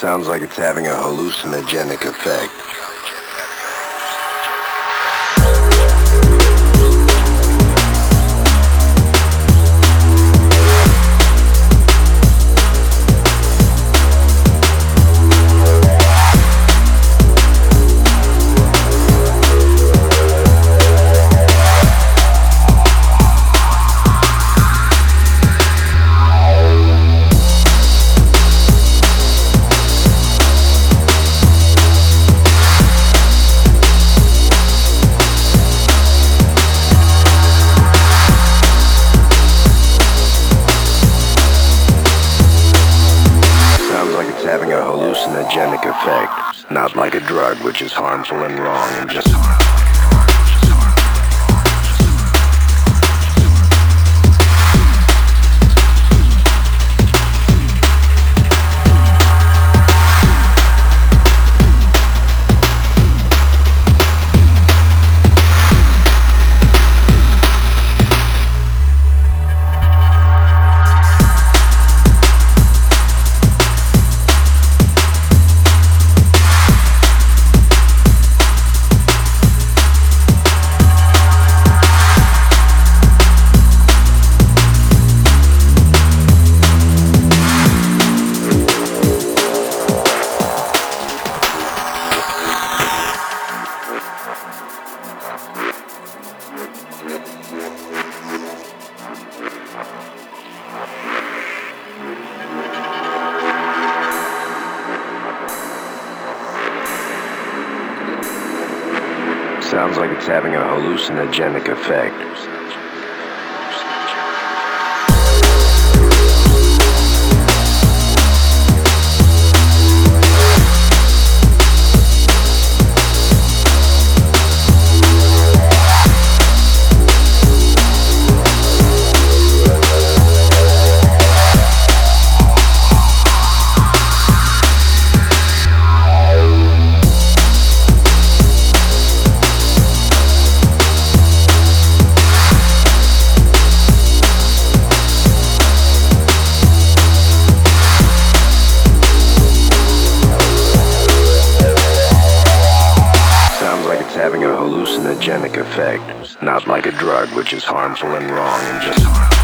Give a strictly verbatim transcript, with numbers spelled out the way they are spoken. sounds like it's having a hallucinogenic effect. Having a hallucinogenic effect, not like a drug which is harmful and wrong and just harmful. Sounds like it's having a hallucinogenic effect. Having a hallucinogenic effect, not like a drug which is harmful and wrong and just harmful.